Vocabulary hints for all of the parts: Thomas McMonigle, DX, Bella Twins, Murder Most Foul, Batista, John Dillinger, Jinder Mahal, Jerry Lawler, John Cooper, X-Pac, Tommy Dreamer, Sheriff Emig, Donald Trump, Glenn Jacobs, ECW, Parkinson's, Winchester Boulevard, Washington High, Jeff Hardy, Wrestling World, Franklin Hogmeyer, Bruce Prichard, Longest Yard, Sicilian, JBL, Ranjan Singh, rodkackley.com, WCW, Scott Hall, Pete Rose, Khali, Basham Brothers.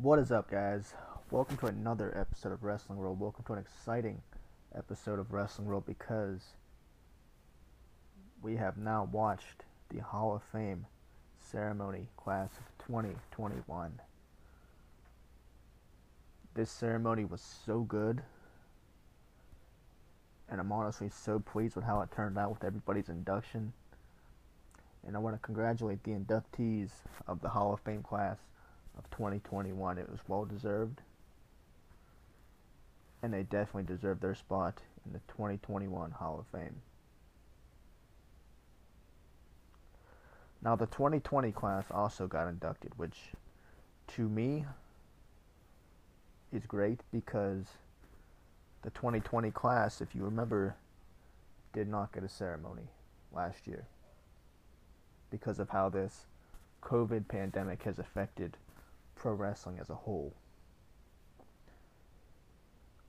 What is up, guys? Welcome to another episode of Wrestling World. Welcome to an exciting episode of Wrestling World, because we have now watched the Hall of Fame ceremony class of 2021. This ceremony was so good, and I'm honestly so pleased with how it turned out with everybody's induction. And I want to congratulate the inductees of the Hall of Fame class of 2021. It was well deserved, and they definitely deserve their spot in the 2021 Hall of Fame. Now, the 2020 class also got inducted, which to me is great, because the 2020 class, if you remember, did not get a ceremony last year because of how this COVID pandemic has affected pro wrestling as a whole.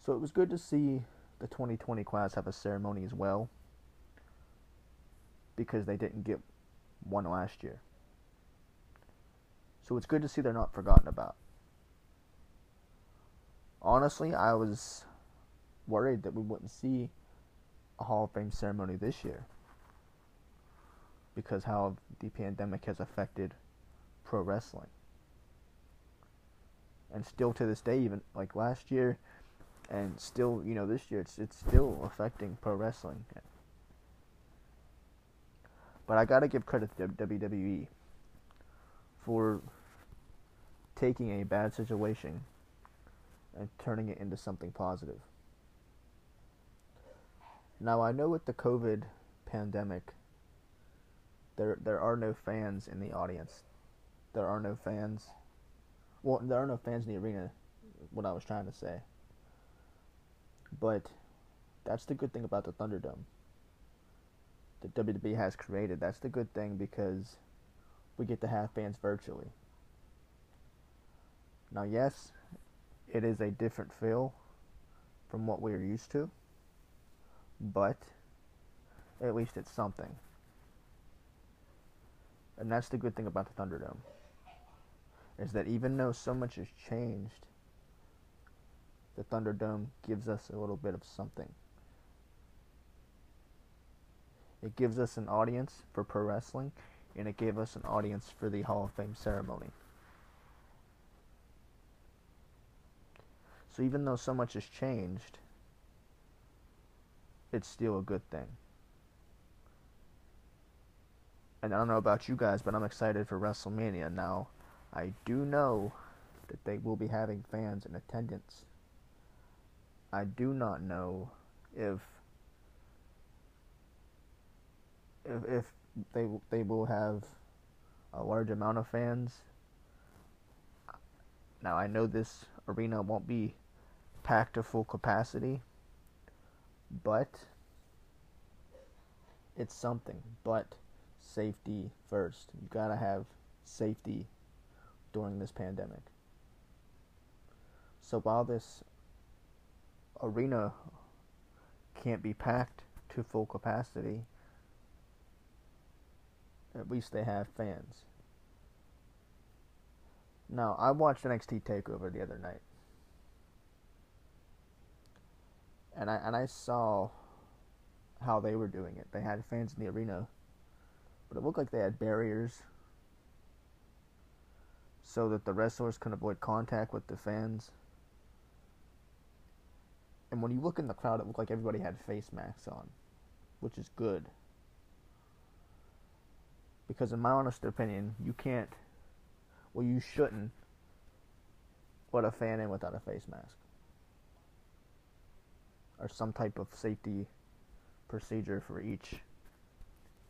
So it was good to see the 2020 class have a ceremony as well, because they didn't get one last year. So it's good to see they're not forgotten about. Honestly, I was worried that we wouldn't see a Hall of Fame ceremony this year because how the pandemic has affected pro wrestling. And still to this day, even like last year, and still, you know, this year, it's still affecting pro wrestling. But I gotta give credit to WWE for taking a bad situation and turning it into something positive. Now, I know with the COVID pandemic, there are no fans in the audience. There are no fans. Well, there are no fans in the arena, what I was trying to say. But that's the good thing about the Thunderdome that WWE has created. That's the good thing, because we get to have fans virtually. Now, yes, it is a different feel from what we are used to, but at least it's something. And that's the good thing about the Thunderdome, is that even though so much has changed, the Thunderdome gives us a little bit of something. It gives us an audience for pro wrestling, and it gave us an audience for the Hall of Fame ceremony. So even though so much has changed, it's still a good thing. And I don't know about you guys, but I'm excited for WrestleMania now. I do know that they will be having fans in attendance. I do not know if they will have a large amount of fans. Now, I know this arena won't be packed to full capacity, but it's something. But safety first. You gotta have safety during this pandemic. So while this arena can't be packed to full capacity, at least they have fans. Now, I watched NXT TakeOver the other night, and I saw how they were doing it. They had fans in the arena, but it looked like they had barriers so that the wrestlers can avoid contact with the fans. And when you look in the crowd, it looked like everybody had face masks on, which is good. Because in my honest opinion, you can't, well, you shouldn't let a fan in without a face mask, or some type of safety procedure for each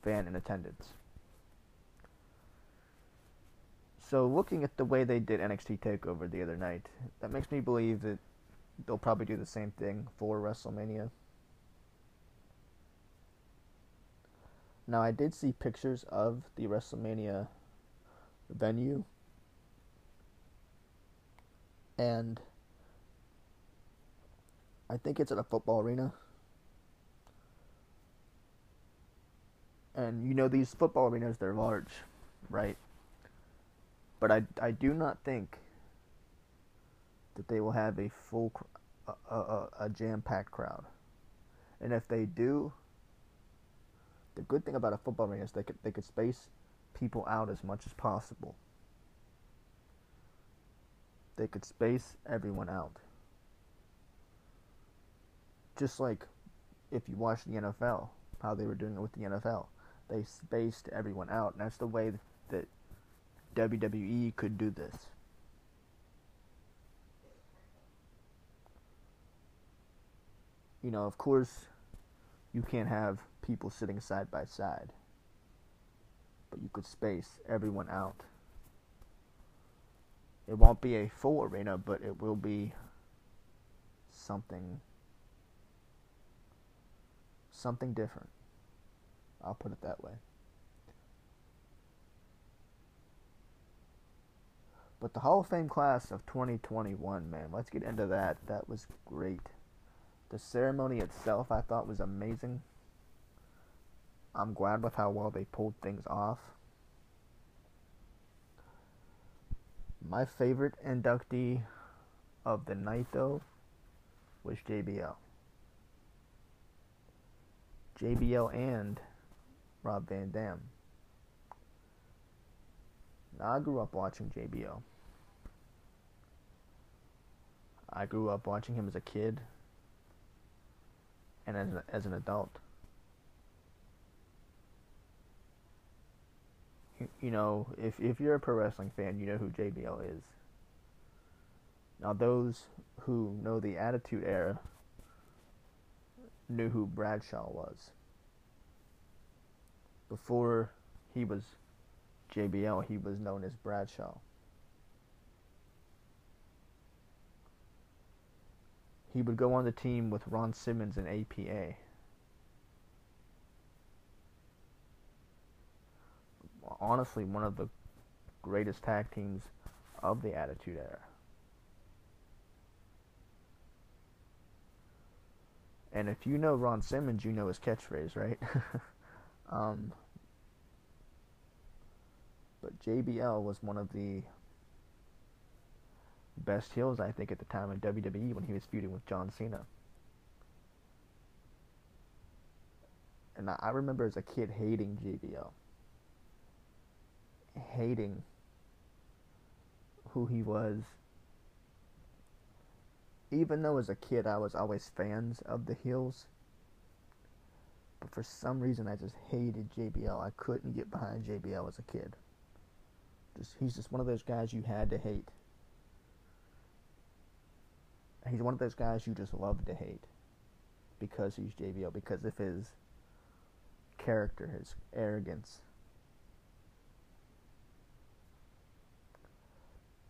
fan in attendance. So looking at the way they did NXT TakeOver the other night, that makes me believe that they'll probably do the same thing for WrestleMania. Now, I did see pictures of the WrestleMania venue, and I think it's at a football arena. And you know, these football arenas, they're large, right? But I do not think that they will have a full, a jam-packed crowd. And if they do, the good thing about a football arena is they could space people out as much as possible. They could space everyone out. Just like if you watch the NFL, how they were doing it with the NFL. They spaced everyone out, and that's the way that WWE could do this. You know, of course, you can't have people sitting side by side, but you could space everyone out. It won't be a full arena, but it will be something different. I'll put it that way. But the Hall of Fame class of 2021, man, let's get into that. That was great. The ceremony itself, I thought, was amazing. I'm glad with how well they pulled things off. My favorite inductee of the night, though, was JBL. JBL and Rob Van Dam. Now, I grew up watching JBL. I grew up watching him as a kid and as an adult. You know, if you're a pro wrestling fan, you know who JBL is. Now, those who know the Attitude Era knew who Bradshaw was. Before he was JBL, he was known as Bradshaw. He would go on the team with Ron Simmons and APA. Honestly, one of the greatest tag teams of the Attitude Era. And if you know Ron Simmons, you know his catchphrase, right? But JBL was one of the best heels, I think, at the time in WWE when he was feuding with John Cena. And I remember as a kid hating JBL. Hating who he was. Even though as a kid I was always fans of the heels, but for some reason I just hated JBL. I couldn't get behind JBL as a kid. He's just one of those guys you had to hate. He's one of those guys you just love to hate because he's JBL, because of his character, his arrogance.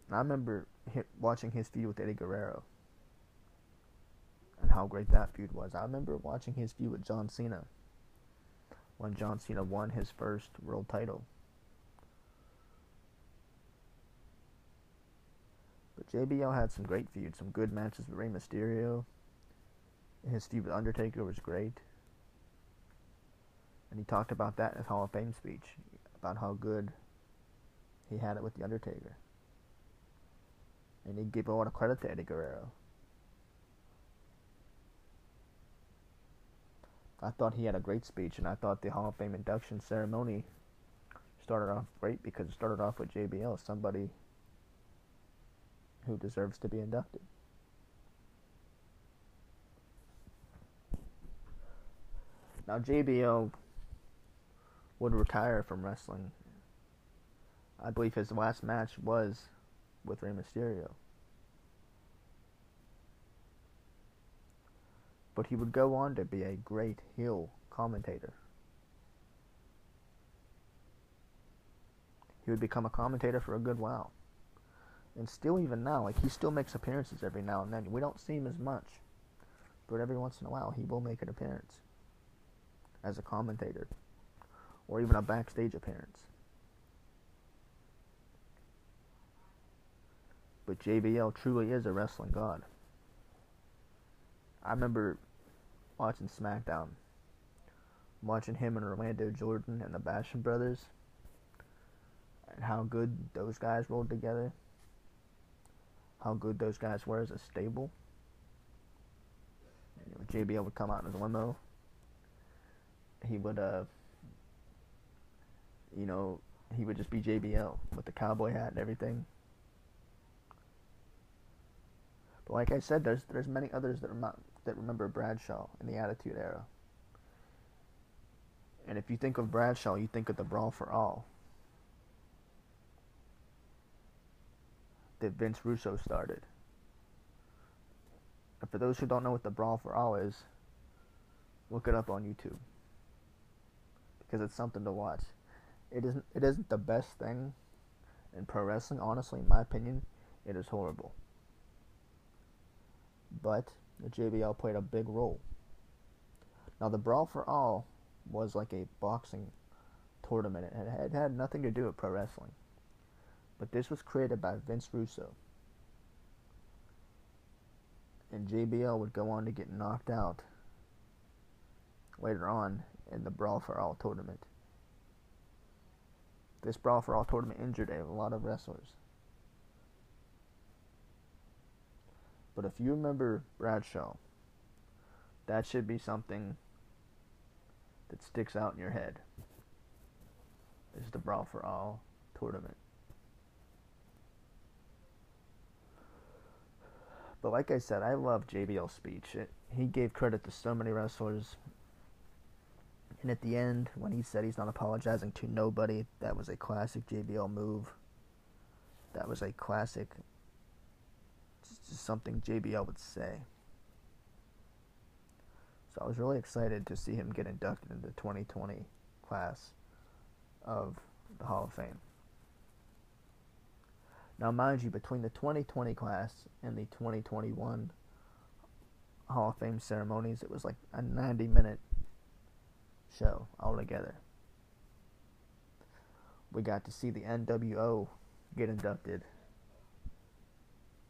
And I remember watching his feud with Eddie Guerrero. How great that feud was. I remember watching his feud with John Cena when John Cena won his first world title. But JBL had some great feuds, some good matches with Rey Mysterio. His feud with Undertaker was great. And he talked about that in his Hall of Fame speech, about how good he had it with the Undertaker. And he gave a lot of credit to Eddie Guerrero. I thought he had a great speech, and I thought the Hall of Fame induction ceremony started off great because it started off with JBL, somebody who deserves to be inducted. Now, JBL would retire from wrestling. I believe his last match was with Rey Mysterio. But he would go on to be a great heel commentator. He would become a commentator for a good while. And still even now, like, he still makes appearances every now and then. We don't see him as much. But every once in a while, he will make an appearance as a commentator. Or even a backstage appearance. But JBL truly is a wrestling god. I remember watching SmackDown. Watching him and Orlando Jordan and the Basham Brothers. And how good those guys rolled together. How good those guys were as a stable. You know, JBL would come out in his limo. He would, you know, he would just be JBL with the cowboy hat and everything. But like I said, there's many others that remember Bradshaw in the Attitude Era. And if you think of Bradshaw, you think of the Brawl for All that Vince Russo started. And for those who don't know what the Brawl for All is, look it up on YouTube, because it's something to watch. It isn't the best thing in pro wrestling, honestly, in my opinion. It is horrible. But the JBL played a big role. Now, the Brawl for All was like a boxing tournament. It had nothing to do with pro wrestling. But this was created by Vince Russo. And JBL would go on to get knocked out later on in the Brawl for All tournament. This Brawl for All tournament injured a lot of wrestlers. But if you remember Bradshaw, that should be something that sticks out in your head. This is the Brawl for All tournament. But like I said, I love JBL's speech. He gave credit to so many wrestlers. And at the end, when he said he's not apologizing to nobody, that was a classic JBL move. That was a classic, just something JBL would say. So I was really excited to see him get inducted into the 2020 class of the Hall of Fame. Now, mind you, between the 2020 class and the 2021 Hall of Fame ceremonies, it was like a 90-minute show altogether. We got to see the NWO get inducted.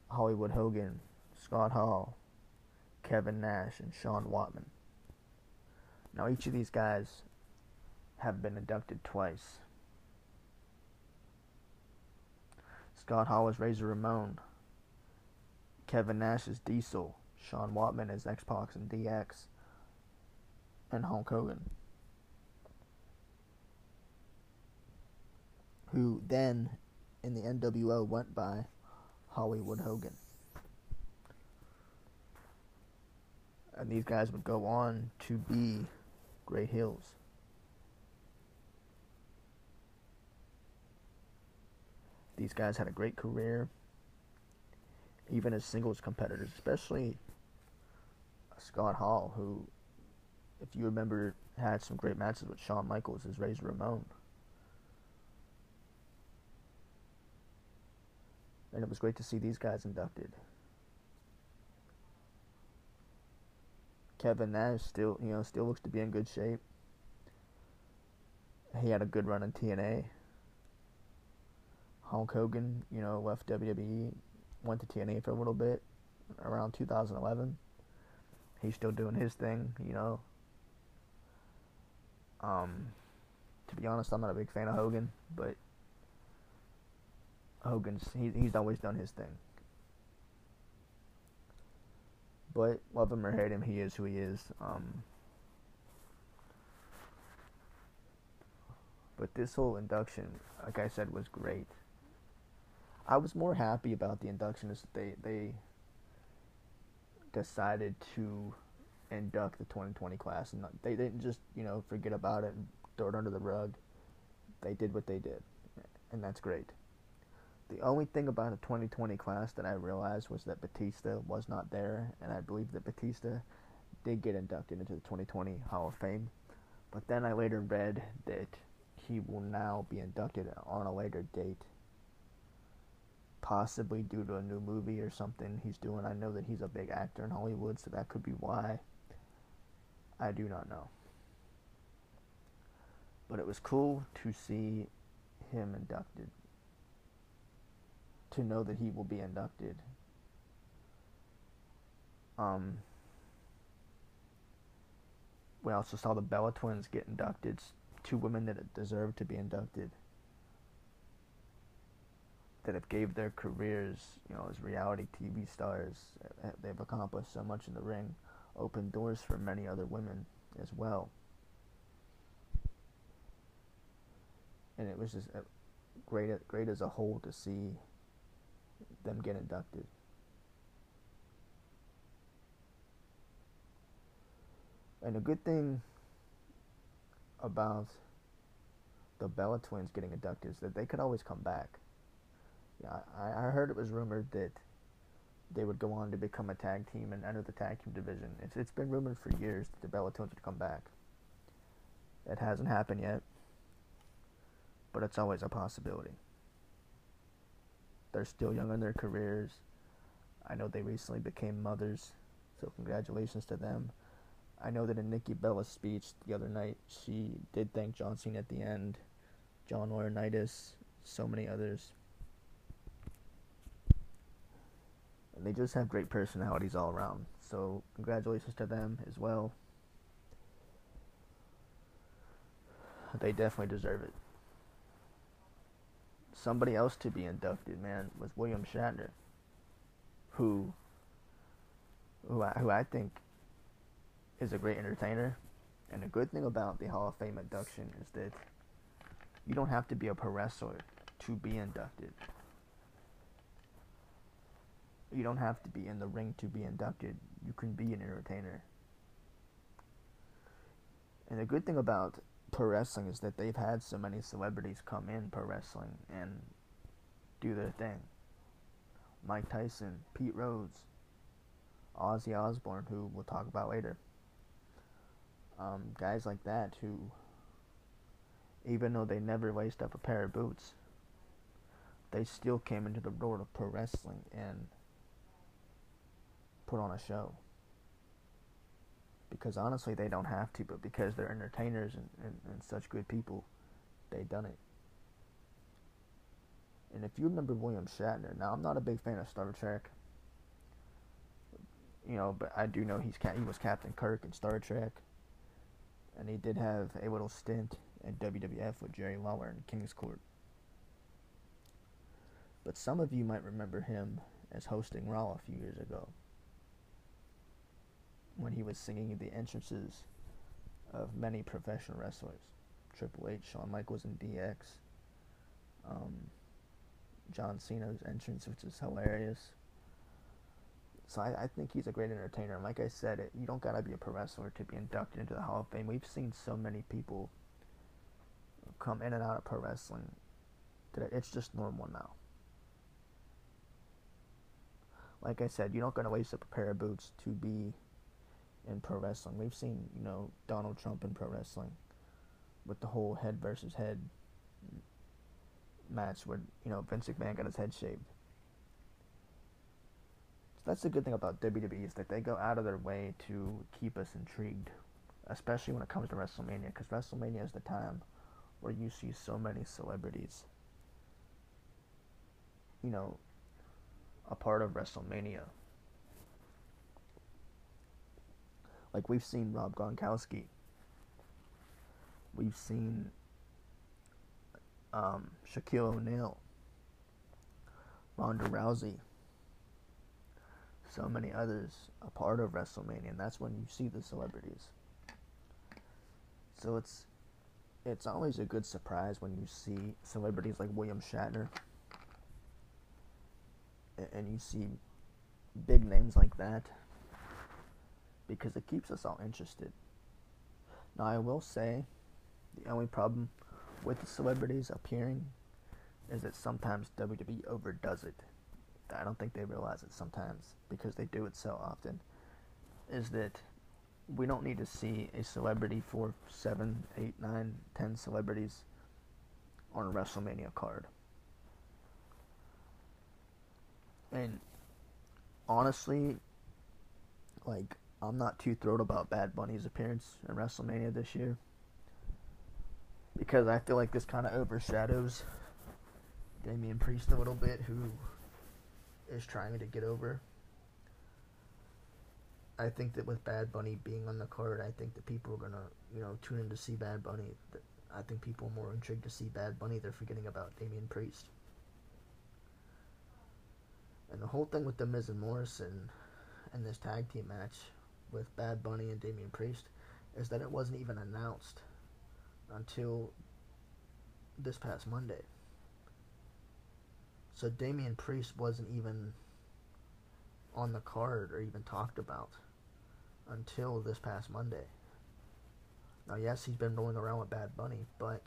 Hollywood Hogan, Scott Hall, Kevin Nash, and Sean Wattman. Now, each of these guys have been inducted twice. Scott Hall is Razor Ramon. Kevin Nash is Diesel. Sean Wattman is X-Pac and DX. And Hulk Hogan, who then in the NWO went by Hollywood Hogan. And these guys would go on to be great heels. These guys had a great career, even as singles competitors, especially Scott Hall, who, if you remember, had some great matches with Shawn Michaels as Razor Ramon. And it was great to see these guys inducted. Kevin Nash still looks to be in good shape. He had a good run in TNA. Hulk Hogan, left WWE, went to TNA for a little bit, around 2011. He's still doing his thing, To be honest, I'm not a big fan of Hogan, but he's always done his thing. But love him or hate him, he is who he is. But this whole induction, like I said, was great. I was more happy about the induction is that they decided to induct the 2020 class. And they didn't just, forget about it and throw it under the rug. They did what they did, and that's great. The only thing about the 2020 class that I realized was that Batista was not there, and I believe that Batista did get inducted into the 2020 Hall of Fame. But then I later read that he will now be inducted on a later date. Possibly due to a new movie or something he's doing. I know that he's a big actor in Hollywood, so that could be why. I do not know. But it was cool to see him inducted. To know that he will be inducted. We also saw the Bella Twins get inducted. Two women that deserve to be inducted. That have gave their careers, you know, as reality TV stars. They've accomplished so much in the ring. Opened doors for many other women as well. And it was just great as a whole to see them get inducted. And a good thing about the Bella Twins getting inducted is that they could always come back. Yeah, I heard it was rumored that they would go on to become a tag team and enter the tag team division. It's been rumored for years that the Bella Twins would come back. It hasn't happened yet, but it's always a possibility. They're still young in their careers. I know they recently became mothers, so congratulations to them. I know that in Nikki Bella's speech the other night, she did thank John Cena at the end, John Laurinaitis, so many others. And they just have great personalities all around. So congratulations to them as well. They definitely deserve it. Somebody else to be inducted, man, was William Shatner, who I think is a great entertainer. And the good thing about the Hall of Fame induction is that you don't have to be a pro wrestler to be inducted. You don't have to be in the ring to be inducted. You can be an entertainer. And the good thing about pro wrestling is that they've had so many celebrities come in pro wrestling and do their thing. Mike Tyson, Pete Rose, Ozzy Osbourne, who we'll talk about later. Guys like that who, even though they never laced up a pair of boots, they still came into the world of pro wrestling and put on a show. Because honestly, they don't have to, but because they're entertainers and such good people, they done it. And if you remember William Shatner, now I'm not a big fan of Star Trek, you know, but I do know he was Captain Kirk in Star Trek, and he did have a little stint in WWF with Jerry Lawler in King's Court. But some of you might remember him as hosting Raw a few years ago, when he was singing the entrances of many professional wrestlers. Triple H, Shawn Michaels, and DX. John Cena's entrance, which is hilarious. So I think he's a great entertainer. And like I said, you don't got to be a pro wrestler to be inducted into the Hall of Fame. We've seen so many people come in and out of pro wrestling that it's just normal now. Like I said, you're not going to waste up a pair of boots to be in pro wrestling. We've seen, you know, Donald Trump in pro wrestling with the whole head versus head match where, you know, Vince McMahon got his head shaved. So that's the good thing about WWE is that they go out of their way to keep us intrigued, especially when it comes to WrestleMania, because WrestleMania is the time where you see so many celebrities, you know, a part of WrestleMania. Like, we've seen Rob Gronkowski. We've seen Shaquille O'Neal. Ronda Rousey. So many others a part of WrestleMania. And that's when you see the celebrities. So it's always a good surprise when you see celebrities like William Shatner. And you see big names like that, because it keeps us all interested. Now, I will say the only problem with the celebrities appearing is that sometimes WWE overdoes it. I don't think they realize it sometimes, because they do it so often, is that we don't need to see a celebrity for 7, 8, 9, 10 celebrities on a WrestleMania card. And honestly, like, I'm not too thrilled about Bad Bunny's appearance at WrestleMania this year, because I feel like this kind of overshadows Damian Priest a little bit, who is trying to get over. I think that with Bad Bunny being on the card, I think that people are going to, tune in to see Bad Bunny. I think people are more intrigued to see Bad Bunny. They're forgetting about Damian Priest. And the whole thing with the Miz and Morrison and this tag team match with Bad Bunny and Damian Priest is that it wasn't even announced until this past Monday. So Damian Priest wasn't even on the card or even talked about until this past Monday. Now, yes, he's been rolling around with Bad Bunny, but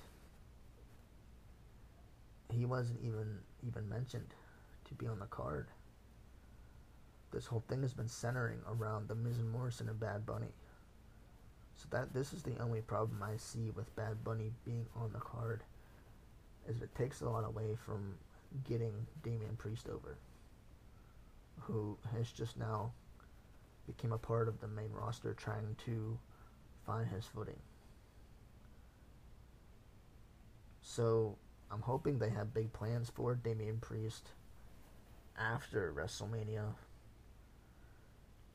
he wasn't even mentioned to be on the card. This whole thing has been centering around the Miz and Morrison and Bad Bunny. So this is the only problem I see with Bad Bunny being on the card, is it takes a lot away from getting Damian Priest over, who has just now became a part of the main roster trying to find his footing. So I'm hoping they have big plans for Damian Priest after WrestleMania,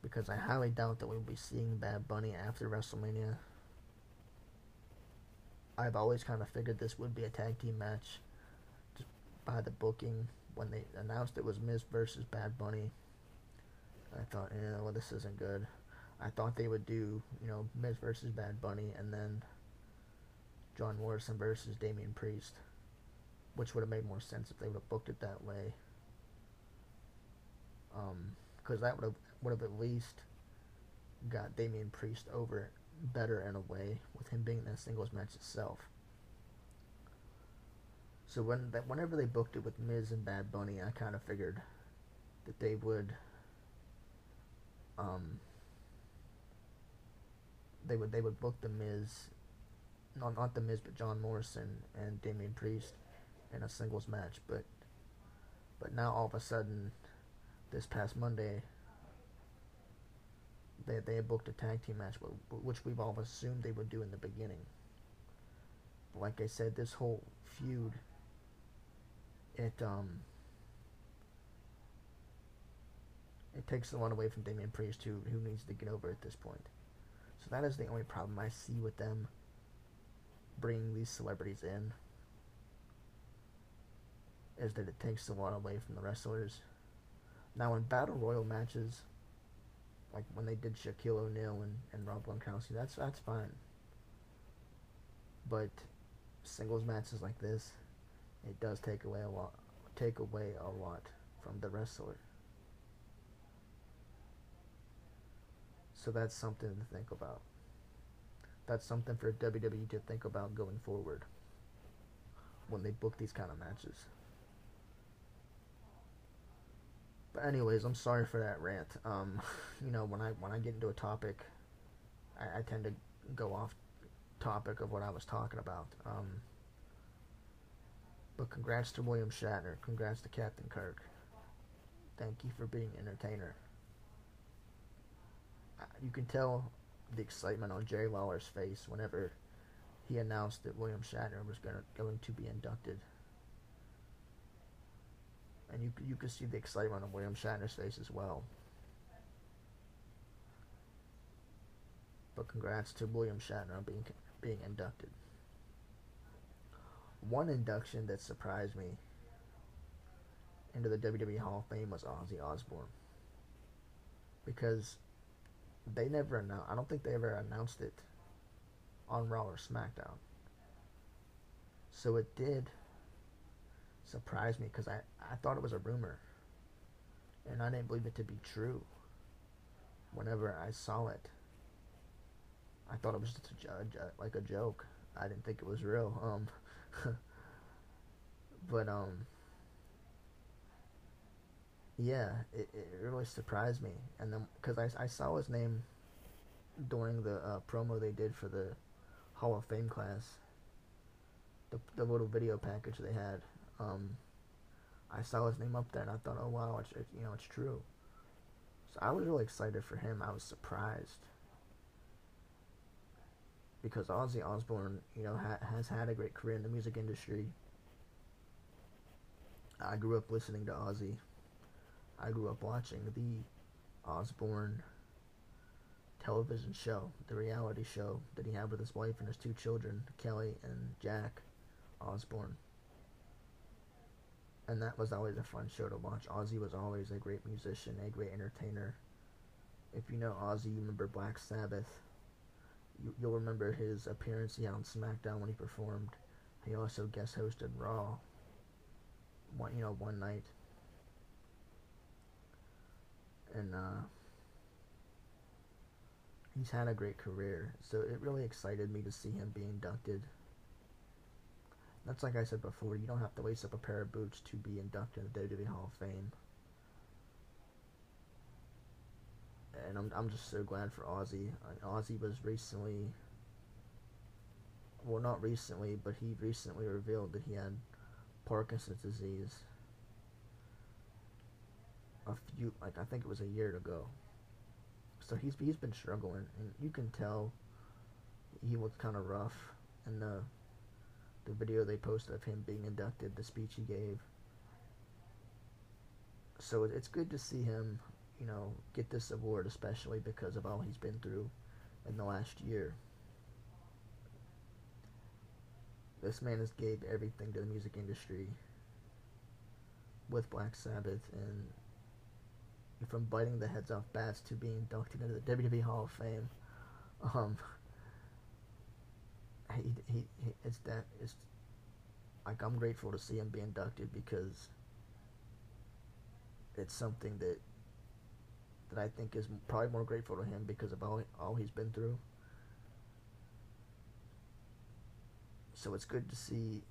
because I highly doubt that we'll be seeing Bad Bunny after WrestleMania. I've always kind of figured this would be a tag team match just by the booking. When they announced it was Miz versus Bad Bunny, I thought, well, this isn't good. I thought they would do, Miz versus Bad Bunny and then John Morrison versus Damian Priest, which would have made more sense if they would have booked it that way. Because that would have at least got Damian Priest over better in a way, with him being in that singles match itself. So whenever they booked it with Miz and Bad Bunny, I kind of figured that they would, they would book the Miz, not the Miz, but John Morrison and Damian Priest in a singles match. But now all of a sudden, this past Monday, they had booked a tag team match, which we've all assumed they would do in the beginning. Like I said, this whole feud, it takes a lot away from Damian Priest, who needs to get over at this point. So that is the only problem I see with them bringing these celebrities in, is that it takes a lot away from the wrestlers. Now, in battle royal matches, like when they did Shaquille O'Neal and Rob Gronkowski, that's fine. But singles matches like this, it does take away a lot from the wrestler. So that's something to think about. That's something for WWE to think about going forward when they book these kind of matches. But anyways, I'm sorry for that rant. When I get into a topic, I tend to go off topic of what I was talking about. But congrats to William Shatner. Congrats to Captain Kirk. Thank you for being entertainer. You can tell the excitement on Jerry Lawler's face whenever he announced that William Shatner was going to be inducted. And you could see the excitement on William Shatner's face as well. But congrats to William Shatner on being inducted. One induction that surprised me into the WWE Hall of Fame was Ozzy Osbourne, because they never announced. I don't think they ever announced it on Raw or SmackDown. So it did surprise me, because I thought it was a rumor, and I didn't believe it to be true. Whenever I saw it, I thought it was just a joke. I didn't think it was real. Yeah, it really surprised me. And then, because I saw his name during the promo they did for the Hall of Fame class, the little video package they had, I saw his name up there, and I thought, oh wow, it's true. So I was really excited for him. I was surprised because Ozzy Osbourne, has had a great career in the music industry. I grew up listening to Ozzy. I grew up watching the Osbourne television show, the reality show that he had with his wife and his two children, Kelly and Jack Osbourne. And that was always a fun show to watch. Ozzy was always a great musician, a great entertainer. If you know Ozzy, you remember Black Sabbath. You'll remember his appearance he had on SmackDown when he performed. He also guest hosted Raw one night. And he's had a great career, so it really excited me to see him being inducted. That's like I said before, you don't have to lace up a pair of boots to be inducted into the WWE Hall of Fame. And I'm just so glad for Ozzy. Ozzy was recently revealed that he had Parkinson's disease. I think it was a year ago. So he's been struggling, and you can tell he looked kind of rough in the video they posted of him being inducted, the speech he gave. So it's good to see him, get this award, especially because of all he's been through in the last year. This man has gave everything to the music industry with Black Sabbath, and from biting the heads off bats to being inducted into the WWE Hall of Fame. I'm grateful to see him be inducted because it's something that I think is probably more grateful to him because of all he's been through. So it's good to see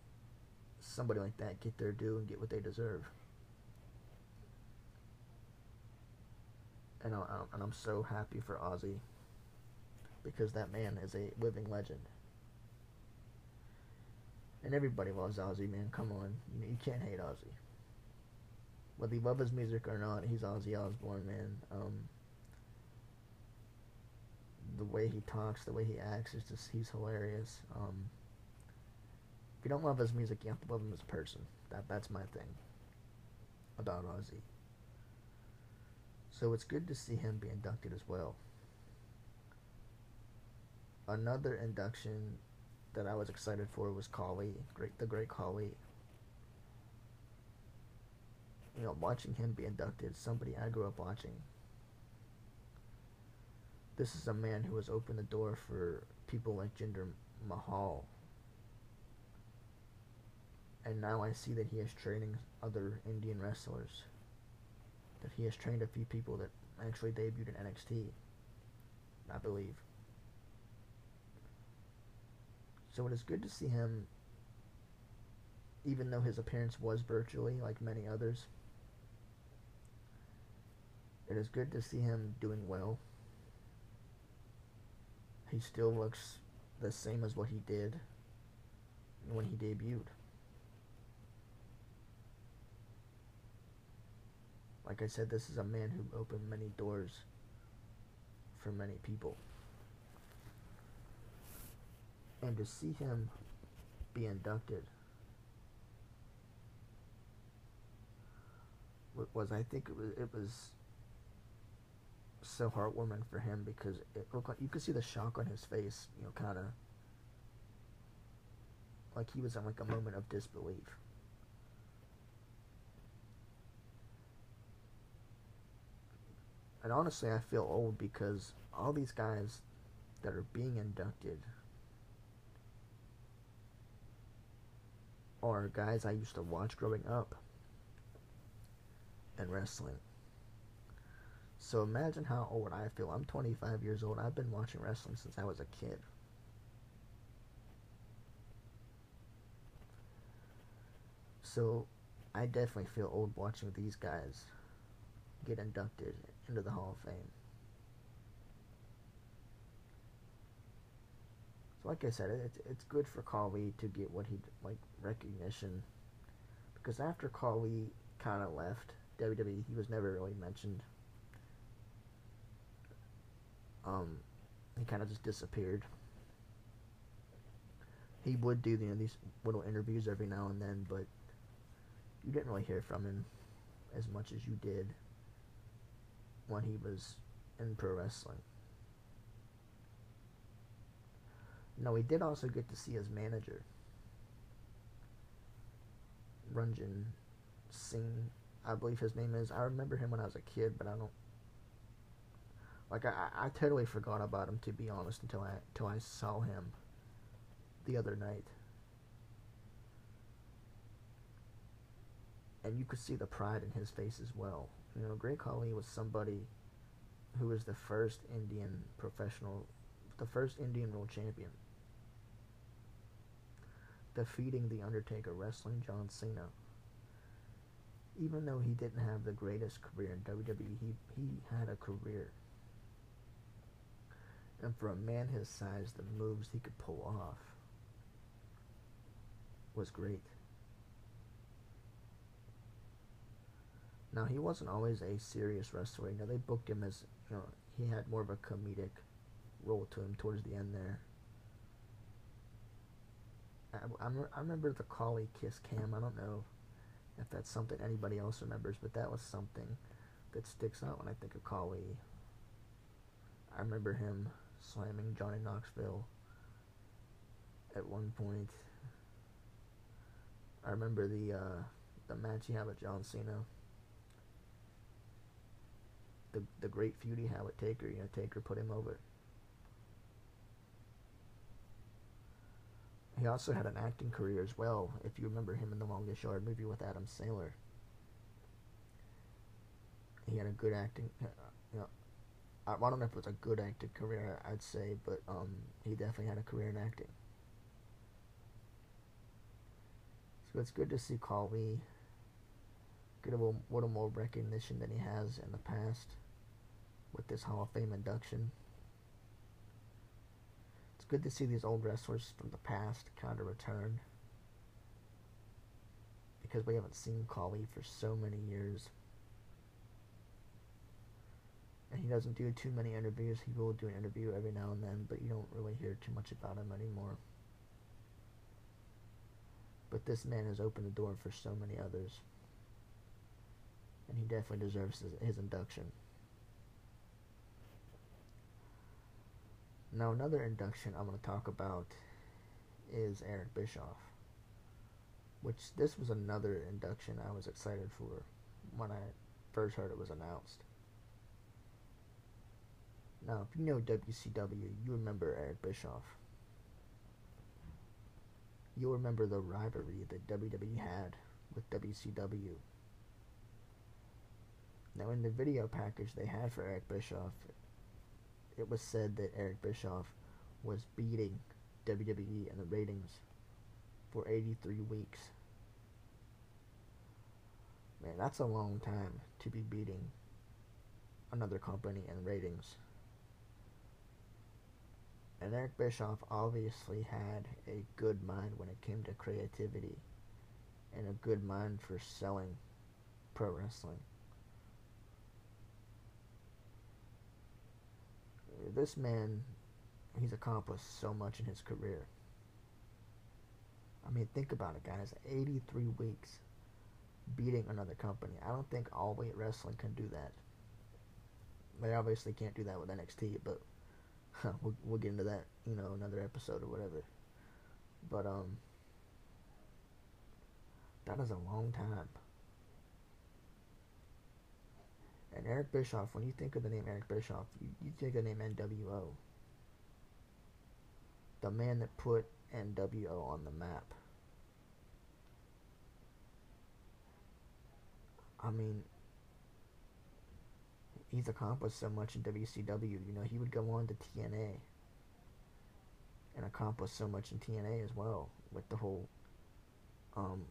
somebody like that get their due and get what they deserve. And I'm so happy for Ozzy because that man is a living legend. And everybody loves Ozzy, man. Come on. You can't hate Ozzy. Whether you love his music or not, he's Ozzy Osbourne, man. The way he talks, the way he acts, he's hilarious. If you don't love his music, you have to love him as a person. That's my thing about Ozzy. So it's good to see him be inducted as well. Another induction that I was excited for was Khali, the great Khali. Watching him be inducted, somebody I grew up watching. This is a man who has opened the door for people like Jinder Mahal. And now I see that he is training other Indian wrestlers. That he has trained a few people that actually debuted in NXT, I believe. So it is good to see him, even though his appearance was virtually, like many others. It is good to see him doing well. He still looks the same as what he did when he debuted. Like I said, this is a man who opened many doors for many people. And to see him be inducted was so heartwarming for him because it looked like you could see the shock on his face, kind of like he was in a moment of disbelief. And honestly, I feel old because all these guys that are being inducted are guys I used to watch growing up in wrestling. So imagine how old I feel. I'm 25 years old. I've been watching wrestling since I was a kid. So I definitely feel old watching these guys get inducted into the Hall of Fame. So like I said, it's good for Khali to get what he recognition, because after Khali kind of left WWE, he was never really mentioned. He kind of just disappeared. He would do these little interviews every now and then, but you didn't really hear from him as much as you did when he was in pro wrestling. Now, we did also get to see his manager, Ranjan Singh, I believe his name is. I remember him when I was a kid, but I don't... I totally forgot about him, to be honest, until I saw him the other night. And you could see the pride in his face as well. You know, Great Khali was somebody who was the first Indian professional, the first Indian world champion, defeating the Undertaker, wrestling John Cena. Even though he didn't have the greatest career in WWE, he had a career. And for a man his size, the moves he could pull off was great. Now, he wasn't always a serious wrestler. Now, they booked him as, you know, he had more of a comedic role to him towards the end there. I remember the Khali kiss cam. I don't know if that's something anybody else remembers, but that was something that sticks out when I think of Khali. I remember him slamming Johnny Knoxville at one point. I remember the match he had with John Cena. The great feud he had with Taker, you know, Taker put him over. He also had an acting career as well, if you remember him in the Longest Yard movie with Adam Sandler. He had a good acting, you know, I don't know if it was a good acting career, I'd say, but he definitely had a career in acting. So it's good to see Khali get a little more recognition than he has in the past with this Hall of Fame induction. It's good to see these old wrestlers from the past kind of return, because we haven't seen Khali for so many years. And he doesn't do too many interviews. He will do an interview every now and then, but you don't really hear too much about him anymore. But this man has opened the door for so many others, and he definitely deserves his induction. Now, another induction I'm going to talk about is Eric Bischoff, which this was another induction I was excited for when I first heard it was announced. Now, if you know WCW, you remember Eric Bischoff. You'll remember the rivalry that WWE had with WCW. Now, in the video package they had for Eric Bischoff, it was said that Eric Bischoff was beating WWE in the ratings for 83 weeks. Man, that's a long time to be beating another company in ratings. And Eric Bischoff obviously had a good mind when it came to creativity, and a good mind for selling pro wrestling. This man, he's accomplished so much in his career. I mean, think about it, guys. 83 weeks beating another company. I don't think All Elite Wrestling can do that. They obviously can't do that with NXT, but we'll get into that, you know, another episode or whatever. But, that is a long time. And Eric Bischoff, when you think of the name Eric Bischoff, you think of the name NWO. The man that put NWO on the map. I mean, he's accomplished so much in WCW. You know, he would go on to TNA and accomplish so much in TNA as well, with the whole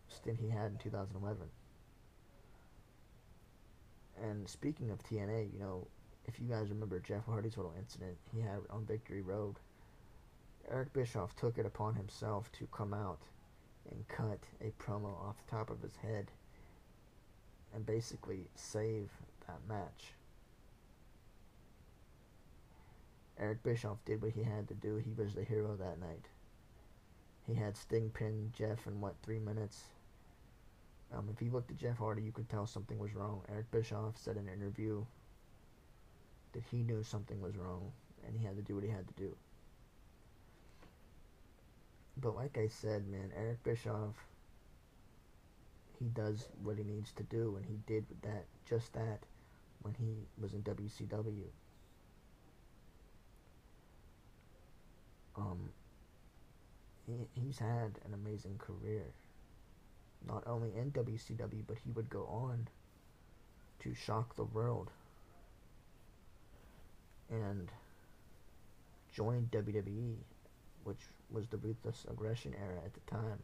stint he had in 2011. And speaking of TNA, you know, if you guys remember Jeff Hardy's little incident he had on Victory Road, Eric Bischoff took it upon himself to come out and cut a promo off the top of his head and basically save that match. Eric Bischoff did what he had to do. He was the hero that night. He had Sting pin Jeff in, 3 minutes? If you looked at Jeff Hardy, you could tell something was wrong. Eric Bischoff said in an interview that he knew something was wrong, and he had to do what he had to do. But like I said, man, Eric Bischoff, he does what he needs to do, and he did that, just that, when he was in WCW. He's had an amazing career, not only in WCW, but he would go on to shock the world and join WWE, which was the Ruthless Aggression era at the time.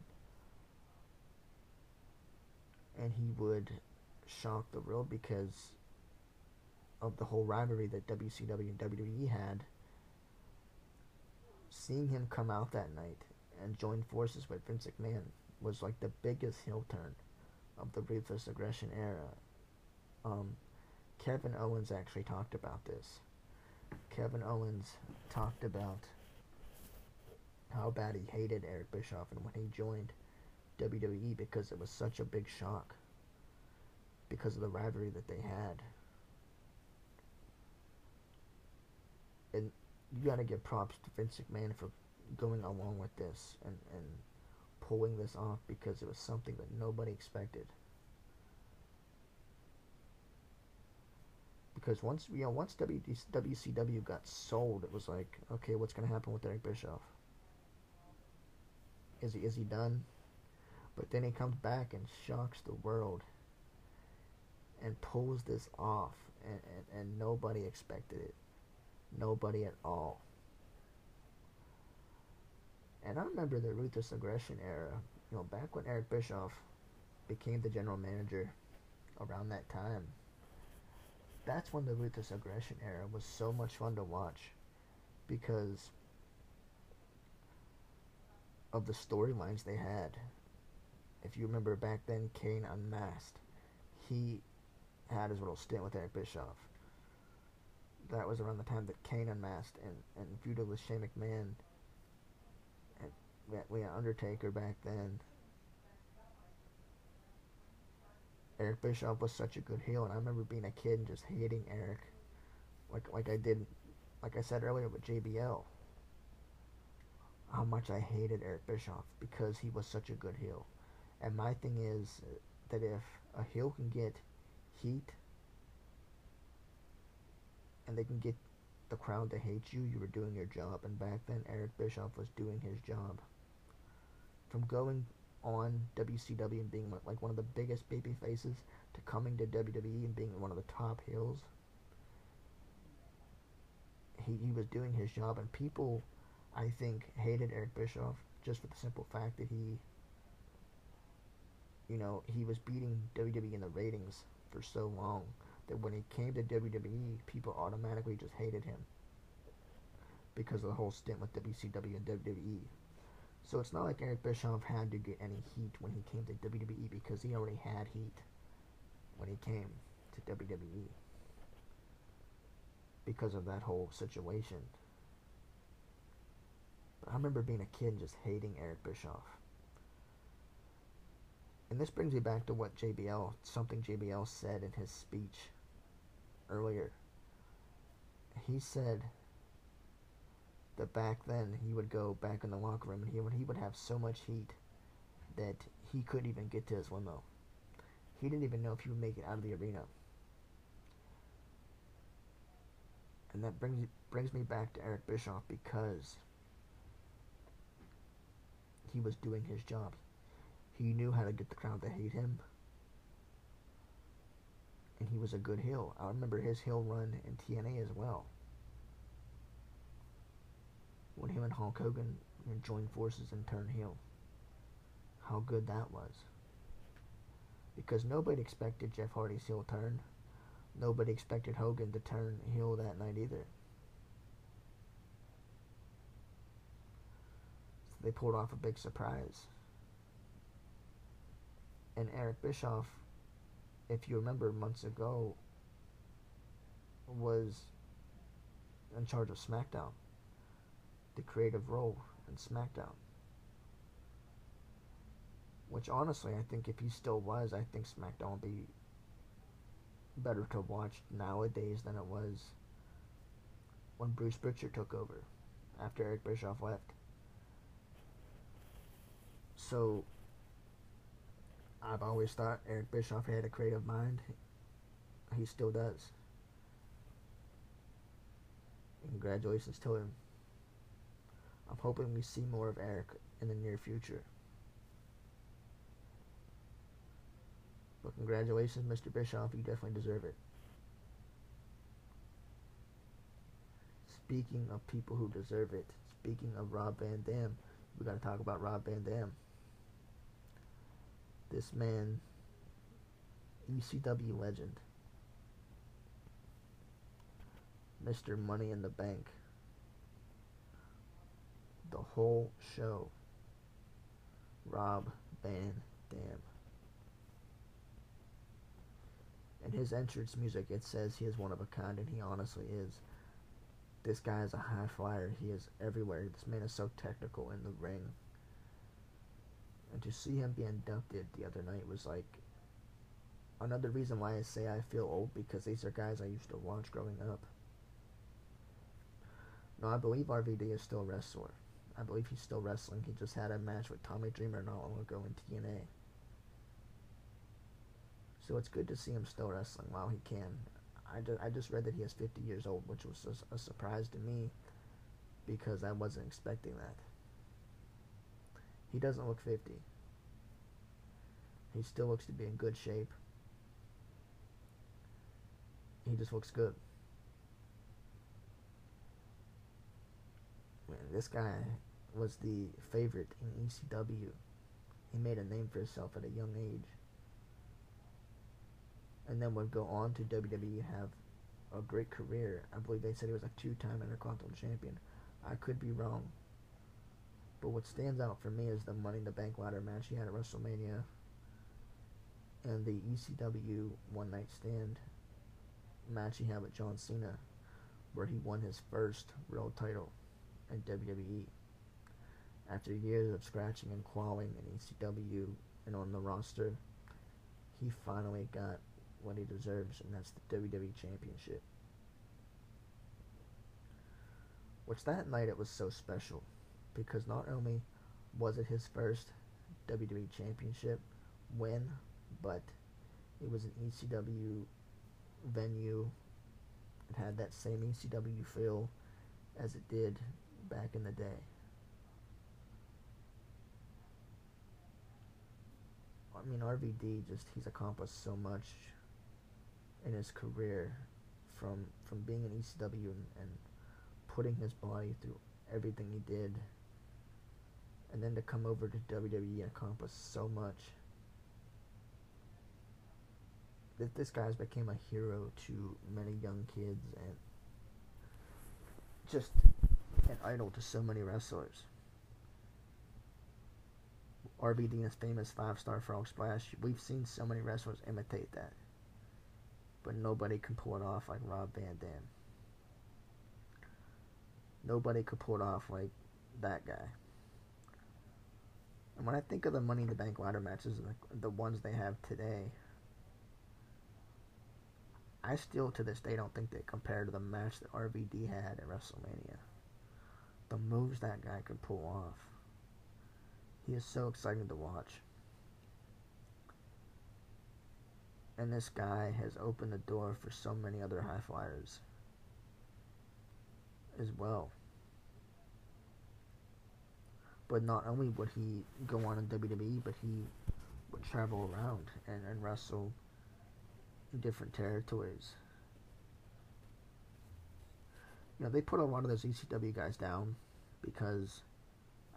And he would shock the world because of the whole rivalry that WCW and WWE had. Seeing him come out that night and join forces with Vince McMahon was like the biggest heel turn of the Ruthless Aggression era. Kevin Owens actually talked about this. Kevin Owens talked about how bad he hated Eric Bischoff and when he joined WWE, because it was such a big shock because of the rivalry that they had. And you gotta give props to Vince McMahon for going along with this and pulling this off, because it was something that nobody expected. Because once WCW got sold, it was like, okay, what's gonna happen with Eric Bischoff? Is he done? But then he comes back and shocks the world and pulls this off, and nobody expected it. Nobody at all. And I remember the Ruthless Aggression era, back when Eric Bischoff became the general manager around that time. That's when the Ruthless Aggression era was so much fun to watch because of the storylines they had. If you remember back then, Kane unmasked. He had his little stint with Eric Bischoff. That was around the time that Kane unmasked and feuded with Shane McMahon. And we had Undertaker back then. Eric Bischoff was such a good heel, and I remember being a kid and just hating Eric, like I said earlier with JBL. How much I hated Eric Bischoff because he was such a good heel. And my thing is that if a heel can get heat and they can get the crowd to hate you, you were doing your job. And back then, Eric Bischoff was doing his job. From going on WCW and being like one of the biggest baby faces to coming to WWE and being one of the top heels, he was doing his job. And people, I think, hated Eric Bischoff just for the simple fact that he was beating WWE in the ratings for so long that when he came to WWE, people automatically just hated him because of the whole stint with WCW and WWE. So it's not like Eric Bischoff had to get any heat when he came to WWE because he already had heat when he came to WWE because of that whole situation. But I remember being a kid and just hating Eric Bischoff. And this brings me back to what JBL said in his speech earlier. He said that back then he would go back in the locker room and he would have so much heat that he couldn't even get to his limo. He didn't even know if he would make it out of the arena. And that brings me back to Eric Bischoff because he was doing his job. He knew how to get the crowd to hate him. And he was a good heel. I remember his heel run in TNA as well, when him and Hulk Hogan joined forces and turned heel. How good that was. Because nobody expected Jeff Hardy's heel turn. Nobody expected Hogan to turn heel that night either. they pulled off a big surprise. And Eric Bischoff, if you remember months ago, was in charge of SmackDown, the creative role in SmackDown. Which honestly, I think if he still was, I think SmackDown would be better to watch nowadays than it was when Bruce Prichard took over after Eric Bischoff left. So I've always thought Eric Bischoff had a creative mind. He still does. Congratulations to him. I'm hoping we see more of Eric in the near future. But congratulations, Mr. Bischoff, you definitely deserve it. Speaking of people who deserve it, speaking of Rob Van Dam, we gotta talk about Rob Van Dam. This man, ECW legend, Mr. Money in the Bank, the whole show, Rob Van Dam. And his entrance music, it says he is one of a kind, and he honestly is. This guy is a high flyer. He is everywhere. This man is so technical in the ring. And to see him be inducted the other night was like another reason why I say I feel old, because these are guys I used to watch growing up. No, I believe RVD is still a wrestler. I believe he's still wrestling. He just had a match with Tommy Dreamer not long ago in TNA. So it's good to see him still wrestling while he can. I just read that he is 50 years old, which was a surprise to me because I wasn't expecting that. He doesn't look 50. He still looks to be in good shape. He just looks good. Man, this guy was the favorite in ECW. He made a name for himself at a young age. And then would go on to WWE, have a great career. I believe they said he was a 2-time Intercontinental Champion. I could be wrong. But what stands out for me is the Money in the Bank ladder match he had at WrestleMania and the ECW One Night Stand match he had with John Cena, where he won his first real title in WWE after years of scratching and clawing in ECW and on the roster. He finally got what he deserves, and that's the WWE Championship. Which that night it was so special, because not only was it his first WWE Championship win, but it was an ECW venue. It had that same ECW feel as it did back in the day. I mean, RVD, just, he's accomplished so much in his career, from being in ECW and putting his body through everything he did, and then to come over to WWE and accomplish so much. This guy's became a hero to many young kids and just an idol to so many wrestlers. RVD and his famous 5-star frog splash, we've seen so many wrestlers imitate that. But nobody can pull it off like Rob Van Dam. Nobody could pull it off like that guy. And when I think of the Money in the Bank ladder matches, the ones they have today, I still to this day don't think they compare to the match that RVD had at WrestleMania. The moves that guy could pull off. He is so exciting to watch. And this guy has opened the door for so many other high flyers as well. But not only would he go on in WWE, but he would travel around and wrestle in different territories. You know, they put a lot of those ECW guys down because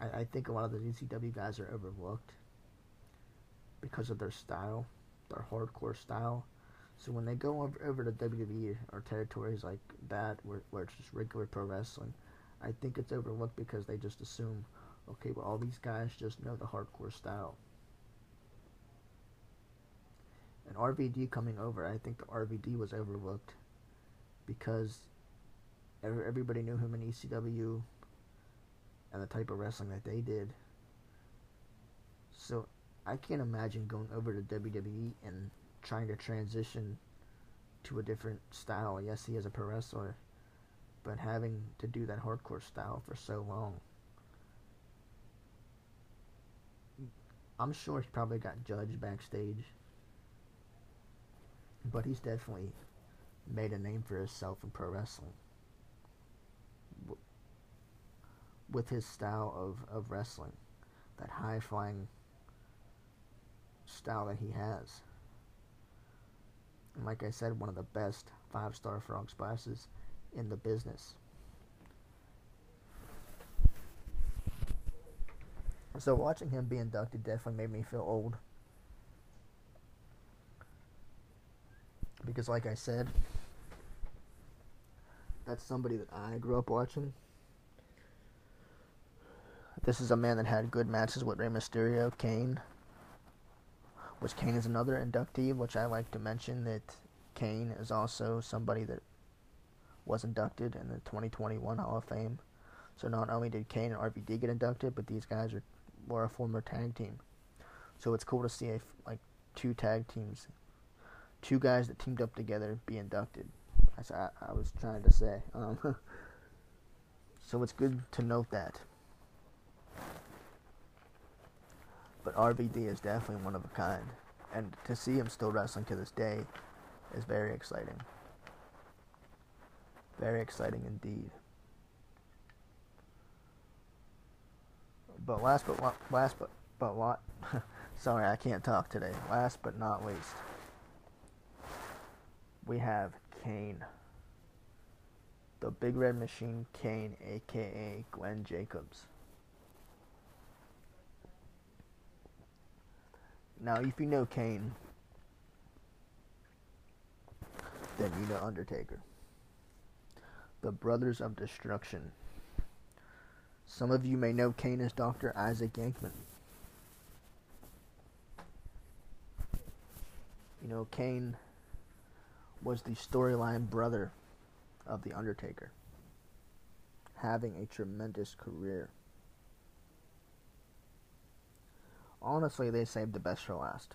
I think a lot of the ECW guys are overlooked because of their style, their hardcore style. So when they go over to WWE or territories like that where it's just regular pro wrestling, I think it's overlooked because they just assume, Okay, but all these guys just know the hardcore style. And RVD coming over, I think the RVD was overlooked because everybody knew him in ECW and the type of wrestling that they did. So I can't imagine going over to WWE and trying to transition to a different style. Yes, he is a pro wrestler, but having to do that hardcore style for so long. I'm sure he probably got judged backstage, but he's definitely made a name for himself in pro wrestling with his style of wrestling, that high-flying style that he has. And like I said, one of the best 5-star frog splashes in the business. So watching him be inducted definitely made me feel old. Because like I said, that's somebody that I grew up watching. This is a man that had good matches with Rey Mysterio, Kane. Which Kane is another inductee, which I like to mention that Kane is also somebody that was inducted in the 2021 Hall of Fame. So not only did Kane and RVD get inducted, but these guys were a former tag team. So it's cool to see two tag teams, two guys that teamed up together be inducted. That's what I was trying to say. So it's good to note that. But RVD is definitely one of a kind. And to see him still wrestling to this day is very exciting. Very exciting indeed. But Last but not least, we have Kane. The Big Red Machine Kane, a.k.a. Glenn Jacobs. Now, if you know Kane, then you know Undertaker. The Brothers of Destruction. Some of you may know Kane as Dr. Isaac Yankeman. You know, Kane was the storyline brother of The Undertaker, having a tremendous career. Honestly, they saved the best for last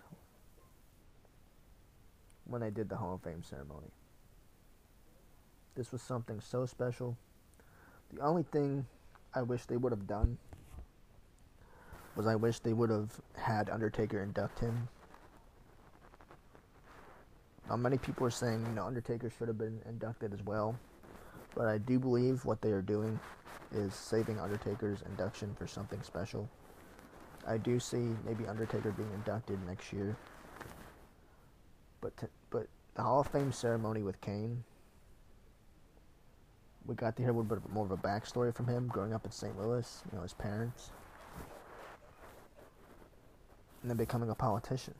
when they did the Hall of Fame ceremony. This was something so special. The only thing I wish they would have done was I wish they would have had Undertaker induct him. Now, many people are saying, Undertaker should have been inducted as well, but I do believe what they are doing is saving Undertaker's induction for something special. I do see maybe Undertaker being inducted next year, but the Hall of Fame ceremony with Kane, we got to hear a little bit more of a backstory from him growing up in St. Louis, his parents, and then becoming a politician,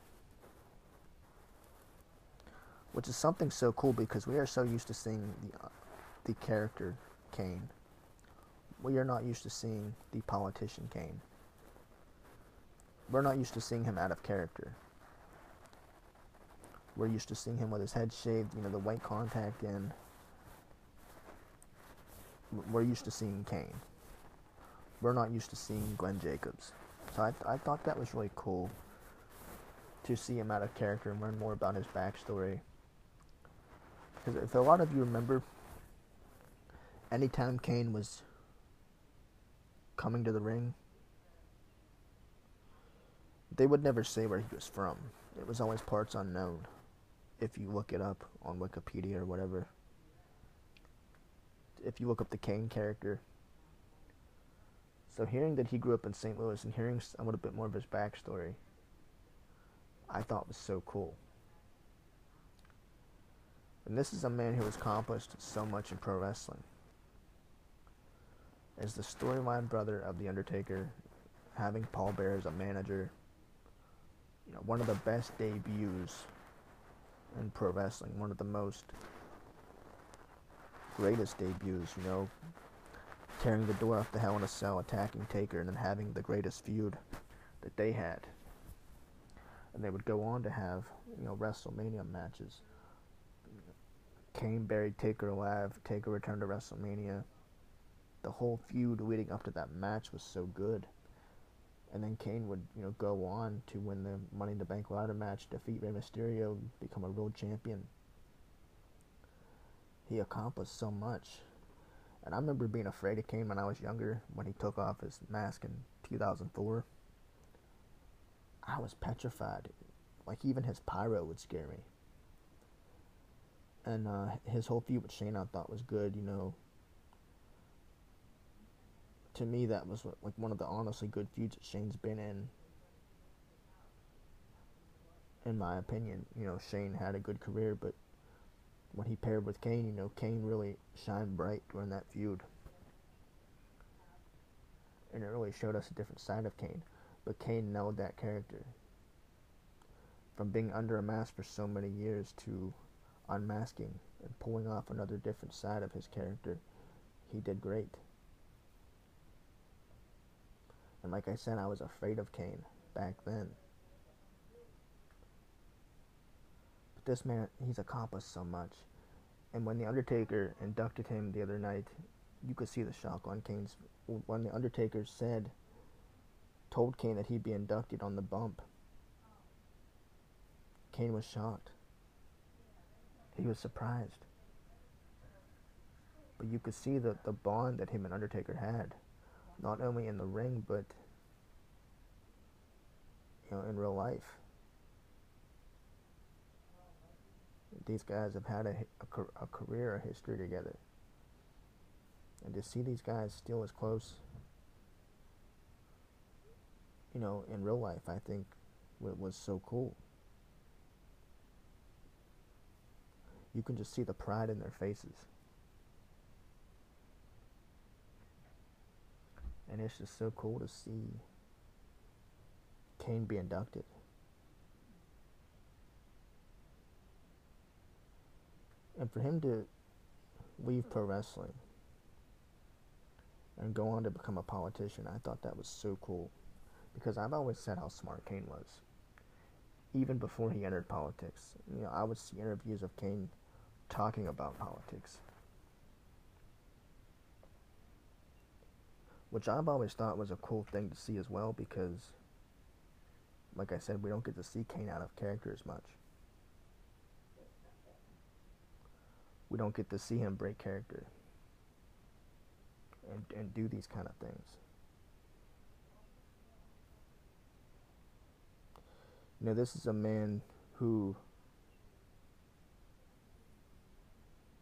which is something so cool because we are so used to seeing the character Kane. We are not used to seeing the politician Kane. We're not used to seeing him out of character. We're used to seeing him with his head shaved, the white contact in. We're used to seeing Kane. We're not used to seeing Glenn Jacobs. So I thought that was really cool to see him out of character and learn more about his backstory. Because if a lot of you remember, anytime Kane was coming to the ring, they would never say where he was from. It was always parts unknown, if you look it up on Wikipedia or whatever. If you look up the Kane character. So hearing that he grew up in St. Louis and hearing a little bit more of his backstory, I thought was so cool. And this is a man who has accomplished so much in pro wrestling. As the storyline brother of The Undertaker, having Paul Bearer as a manager, one of the best debuts in pro wrestling, one of the most greatest debuts, tearing the door off the Hell in a Cell, attacking Taker, and then having the greatest feud that they had. And they would go on to have, you know, WrestleMania matches. Kane buried Taker alive, Taker returned to WrestleMania. The whole feud leading up to that match was so good. And then Kane would, you know, go on to win the Money in the Bank ladder match, defeat Rey Mysterio, become a world champion. He accomplished so much. And I remember being afraid of Kane when I was younger, when he took off his mask in 2004. I was petrified. Like, even his pyro would scare me. And his whole feud with Shane, I thought, was good, you know. To me, that was, like, one of the honestly good feuds that Shane's been in my opinion. You know, Shane had a good career, but when he paired with Kane, you know, Kane really shined bright during that feud. And it really showed us a different side of Kane. But Kane nailed that character. From being under a mask for so many years to unmasking and pulling off another different side of his character, he did great. And like I said, I was afraid of Kane back then. But this man, he's accomplished so much. And when The Undertaker inducted him the other night, you could see the shock on Kane's... When The Undertaker told Kane that he'd be inducted on the bump, Kane was shocked. He was surprised. But you could see the bond that him and Undertaker had, not only in the ring, but, you know, in real life. These guys have had a career, a history together. And to see these guys still as close, you know, in real life, I think it was so cool. You can just see the pride in their faces. And it's just so cool to see Kane be inducted. And for him to leave pro wrestling and go on to become a politician, I thought that was so cool. Because I've always said how smart Kane was. Even before he entered politics, you know, I would see interviews of Kane talking about politics, which I've always thought was a cool thing to see as well, because, like I said, we don't get to see Kane out of character as much. We don't get to see him break character and do these kind of things. You know, this is a man who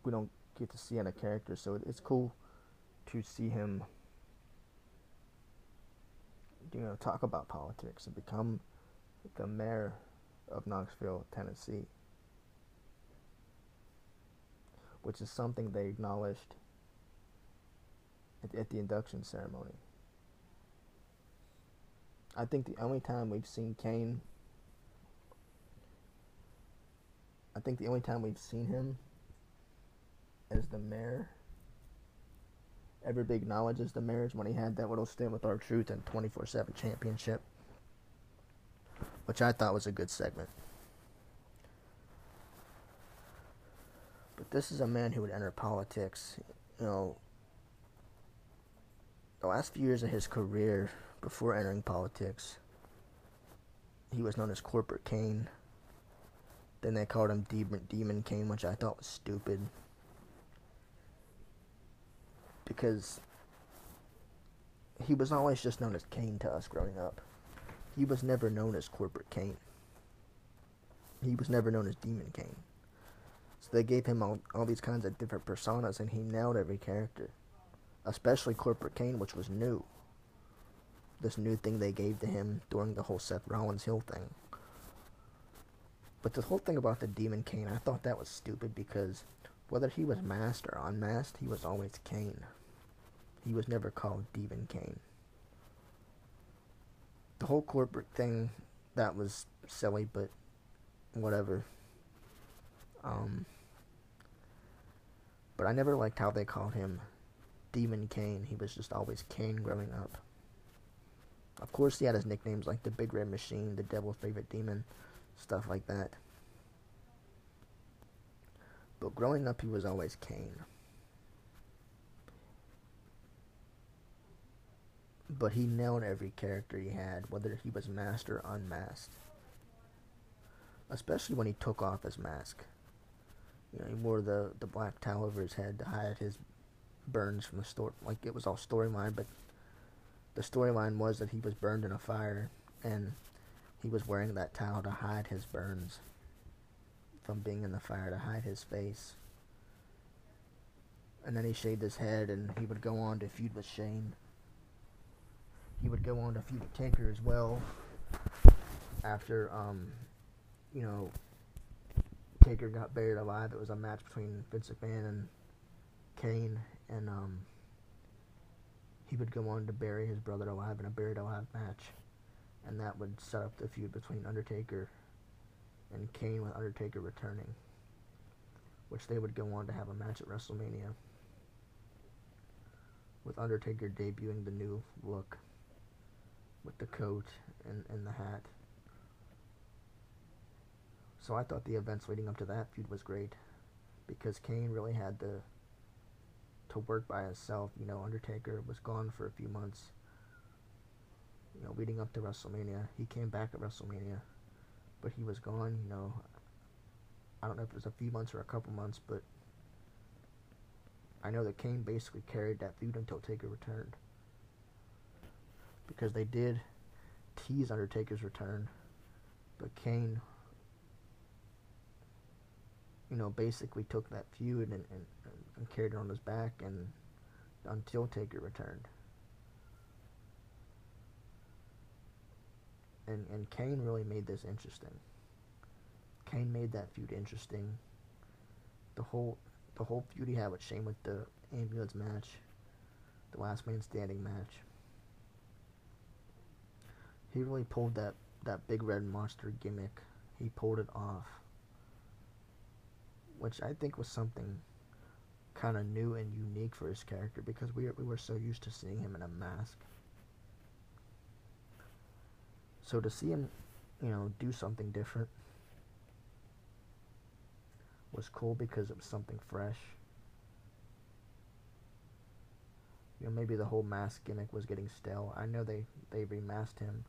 we don't get to see out of character, so it's cool to see him, you know, talk about politics and become the mayor of Knoxville, Tennessee, which is something they acknowledged at the induction ceremony. I think the only time we've seen Kane... I think the only time we've seen him as the mayor ever be acknowledged as the mayor is when he had that little stint with R-Truth and 24/7 Championship, which I thought was a good segment. But this is a man who would enter politics. You know, the last few years of his career before entering politics, he was known as Corporate Kane. Then they called him Demon Kane, which I thought was stupid. Because he was always just known as Kane to us growing up. He was never known as Corporate Kane. He was never known as Demon Kane. So they gave him all these kinds of different personas, and he nailed every character. Especially Corporate Kane, which was new. This new thing they gave to him during the whole Seth Rollins Hill thing. But the whole thing about the Demon Kane, I thought that was stupid, because whether he was masked or unmasked, he was always Kane. He was never called Demon Kane. The whole corporate thing, that was silly, but whatever. But I never liked how they called him Demon Kane. He was just always Kane growing up. Of course, he had his nicknames like the Big Red Machine, the Devil's Favorite Demon, stuff like that. But growing up, he was always Kane. But he nailed every character he had, whether he was masked or unmasked. Especially when he took off his mask. You know, he wore the black towel over his head to hide his burns from the store. Like, it was all storyline, but the storyline was that he was burned in a fire, and he was wearing that towel to hide his burns from being in the fire, to hide his face. And then he shaved his head, and he would go on to feud with Shane. He would go on to feud with Taker as well. After, Taker got buried alive. It was a match between Vince McMahon and Kane, and he would go on to bury his brother alive in a buried alive match, and that would set up the feud between Undertaker and Kane, with Undertaker returning, which they would go on to have a match at WrestleMania, with Undertaker debuting the new look with the coat and the hat. So I thought the events leading up to that feud was great, because Kane really had to work by himself. You know, Undertaker was gone for a few months, you know, leading up to WrestleMania. He came back at WrestleMania, but he was gone, you know. I don't know if it was a few months or a couple months, but I know that Kane basically carried that feud until Taker returned, because they did tease Undertaker's return, but Kane, you know, basically took that feud and carried it on his back and until Taker returned. And Kane really made this interesting. Kane made that feud interesting. The whole feud he had with Shane, with the ambulance match, the last man standing match. He really pulled that big red monster gimmick. He pulled it off, which I think was something kind of new and unique for his character, because we were so used to seeing him in a mask. So to see him, you know, do something different was cool, because it was something fresh. You know, maybe the whole mask gimmick was getting stale. I know they remasked him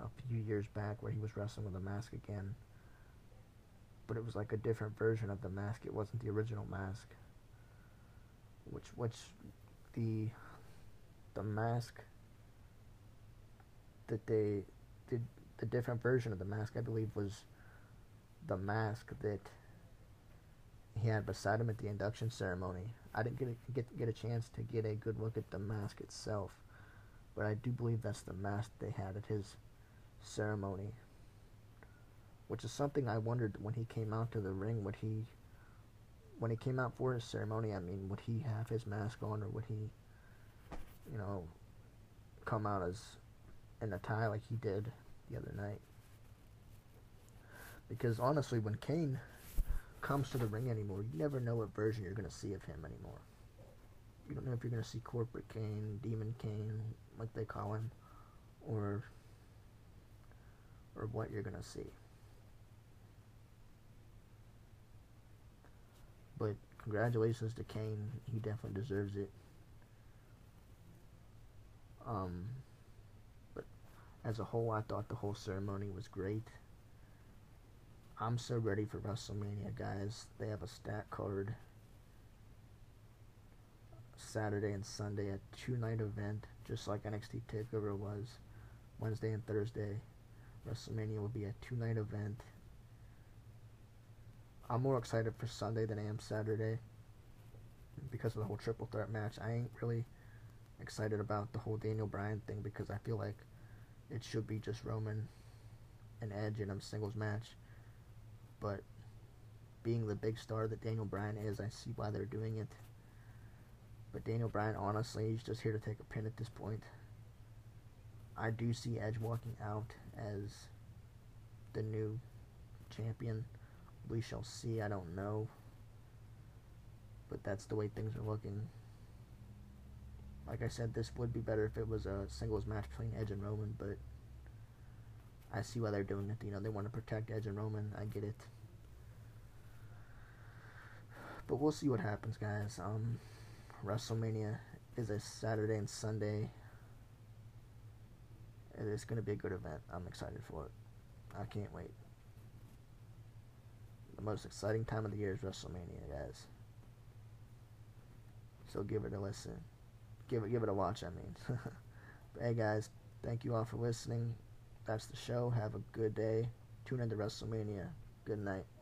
a few years back where he was wrestling with a mask again. But it was like a different version of the mask. It wasn't the original mask. Which the mask that they did, the different version of the mask, I believe, was the mask that he had beside him at the induction ceremony. I didn't get a chance to get a good look at the mask itself, but I do believe that's the mask they had at his ceremony. Which is something I wondered when he came out to the ring. When he came out for his ceremony, I mean, would he have his mask on, or would he, you know, come out as in a tie like he did the other night? Because honestly, when Kane comes to the ring anymore, you never know what version you're going to see of him anymore. You don't know if you're going to see Corporate Kane, Demon Kane, like they call him, or what you're going to see. But congratulations to Kane. He definitely deserves it. But as a whole, I thought the whole ceremony was great. I'm so ready for WrestleMania, guys. They have a stat card Saturday and Sunday, a two-night event, just like NXT TakeOver was, Wednesday and Thursday. WrestleMania will be a two-night event. I'm more excited for Sunday than I am Saturday because of the whole triple threat match. I ain't really excited about the whole Daniel Bryan thing, because I feel like it should be just Roman and Edge in a singles match. But being the big star that Daniel Bryan is, I see why they're doing it. But Daniel Bryan, honestly, he's just here to take a pin at this point. I do see Edge walking out as the new champion. We shall see. I don't know. But that's the way things are looking. Like I said, this would be better if it was a singles match between Edge and Roman, but I see why they're doing it. You know, they want to protect Edge and Roman. I get it. But we'll see what happens, guys. WrestleMania is a Saturday and Sunday. And it's going to be a good event. I'm excited for it. I can't wait. The most exciting time of the year is WrestleMania, guys. So give it a listen. Give it a watch, I mean. But hey, guys, thank you all for listening. That's the show. Have a good day. Tune into WrestleMania. Good night.